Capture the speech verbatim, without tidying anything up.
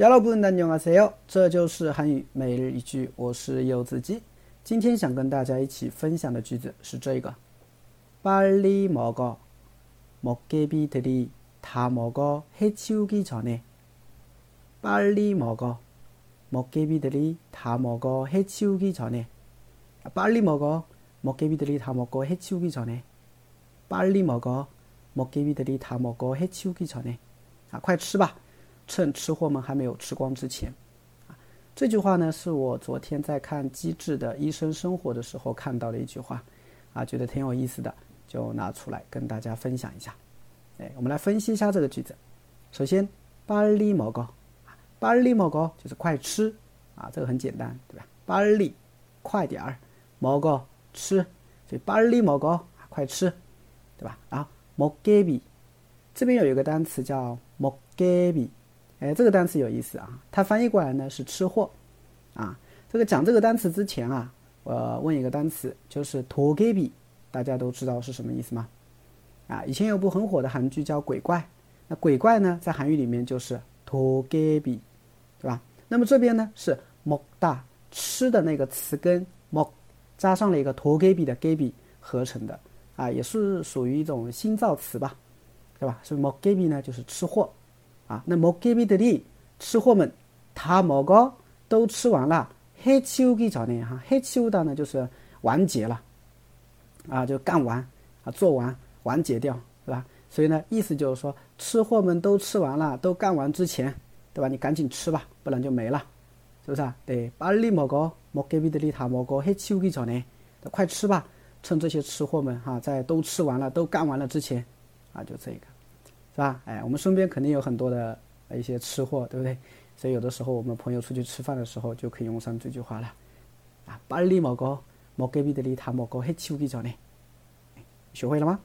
여러분 안녕하세요. 这就是韩语每日一句，我是柚子鸡。今天想跟大家一起分享的句子是这个 빨리 먹어. 먹개비들이 다 먹어 해치우기 전에. 빨리 먹어. 먹개비들이 다 먹어 해치우기 전에. 빨리 먹어. 먹개비들이 다 먹어 해치우기 전에. 빨리 먹어. 먹개비들이 다 먹어 해치우기 전에. 아, 快吃吧。 趁吃货们还没有吃光之前，啊，这句话呢是我昨天在看《机智的医生生活》的时候看到的一句话，啊，觉得挺有意思的，就拿出来跟大家分享一下。哎，我们来分析一下这个句子。首先，巴里毛糕，巴里毛糕就是快吃啊，这个很简单，对吧？巴里，快点儿，毛糕吃，所以巴里毛糕快吃，对吧？啊，먹개비，这边有一个单词叫먹개비。 哎，这个单词有意思啊，它翻译过来呢是吃货，啊，这个讲这个单词之前啊，我、呃、问一个单词，就是도깨비，大家都知道是什么意思吗？啊，以前有部很火的韩剧叫《鬼怪》，那鬼怪呢在韩语里面就是도깨비，对吧？那么这边呢是먹다吃的那个词根먹加上了一个도깨비的깨비合成的，啊，也是属于一种新造词吧，对吧？所以먹개비呢就是吃货。 啊，那먹개비들이吃货们，다먹어都吃完了，해치우기전에哈，해치우다呢就是完结了，啊就干完啊做完完结掉，对吧？所以呢意思就是说吃货们都吃完了，都干完之前，对吧？你赶紧吃吧，不然就没了，是不是啊？对，빨리먹어 먹개비들이 다 먹어 해치우기전에，快吃吧，趁这些吃货们哈、啊、在都吃完了、都干完了之前，啊就这个。 是吧？哎，我们身边肯定有很多的一些吃货，对不对？所以有的时候我们朋友出去吃饭的时候，就可以用上这句话了。啊，빨리 먹어 먹개비들이 다 먹어 해치우기 전에，学会了吗？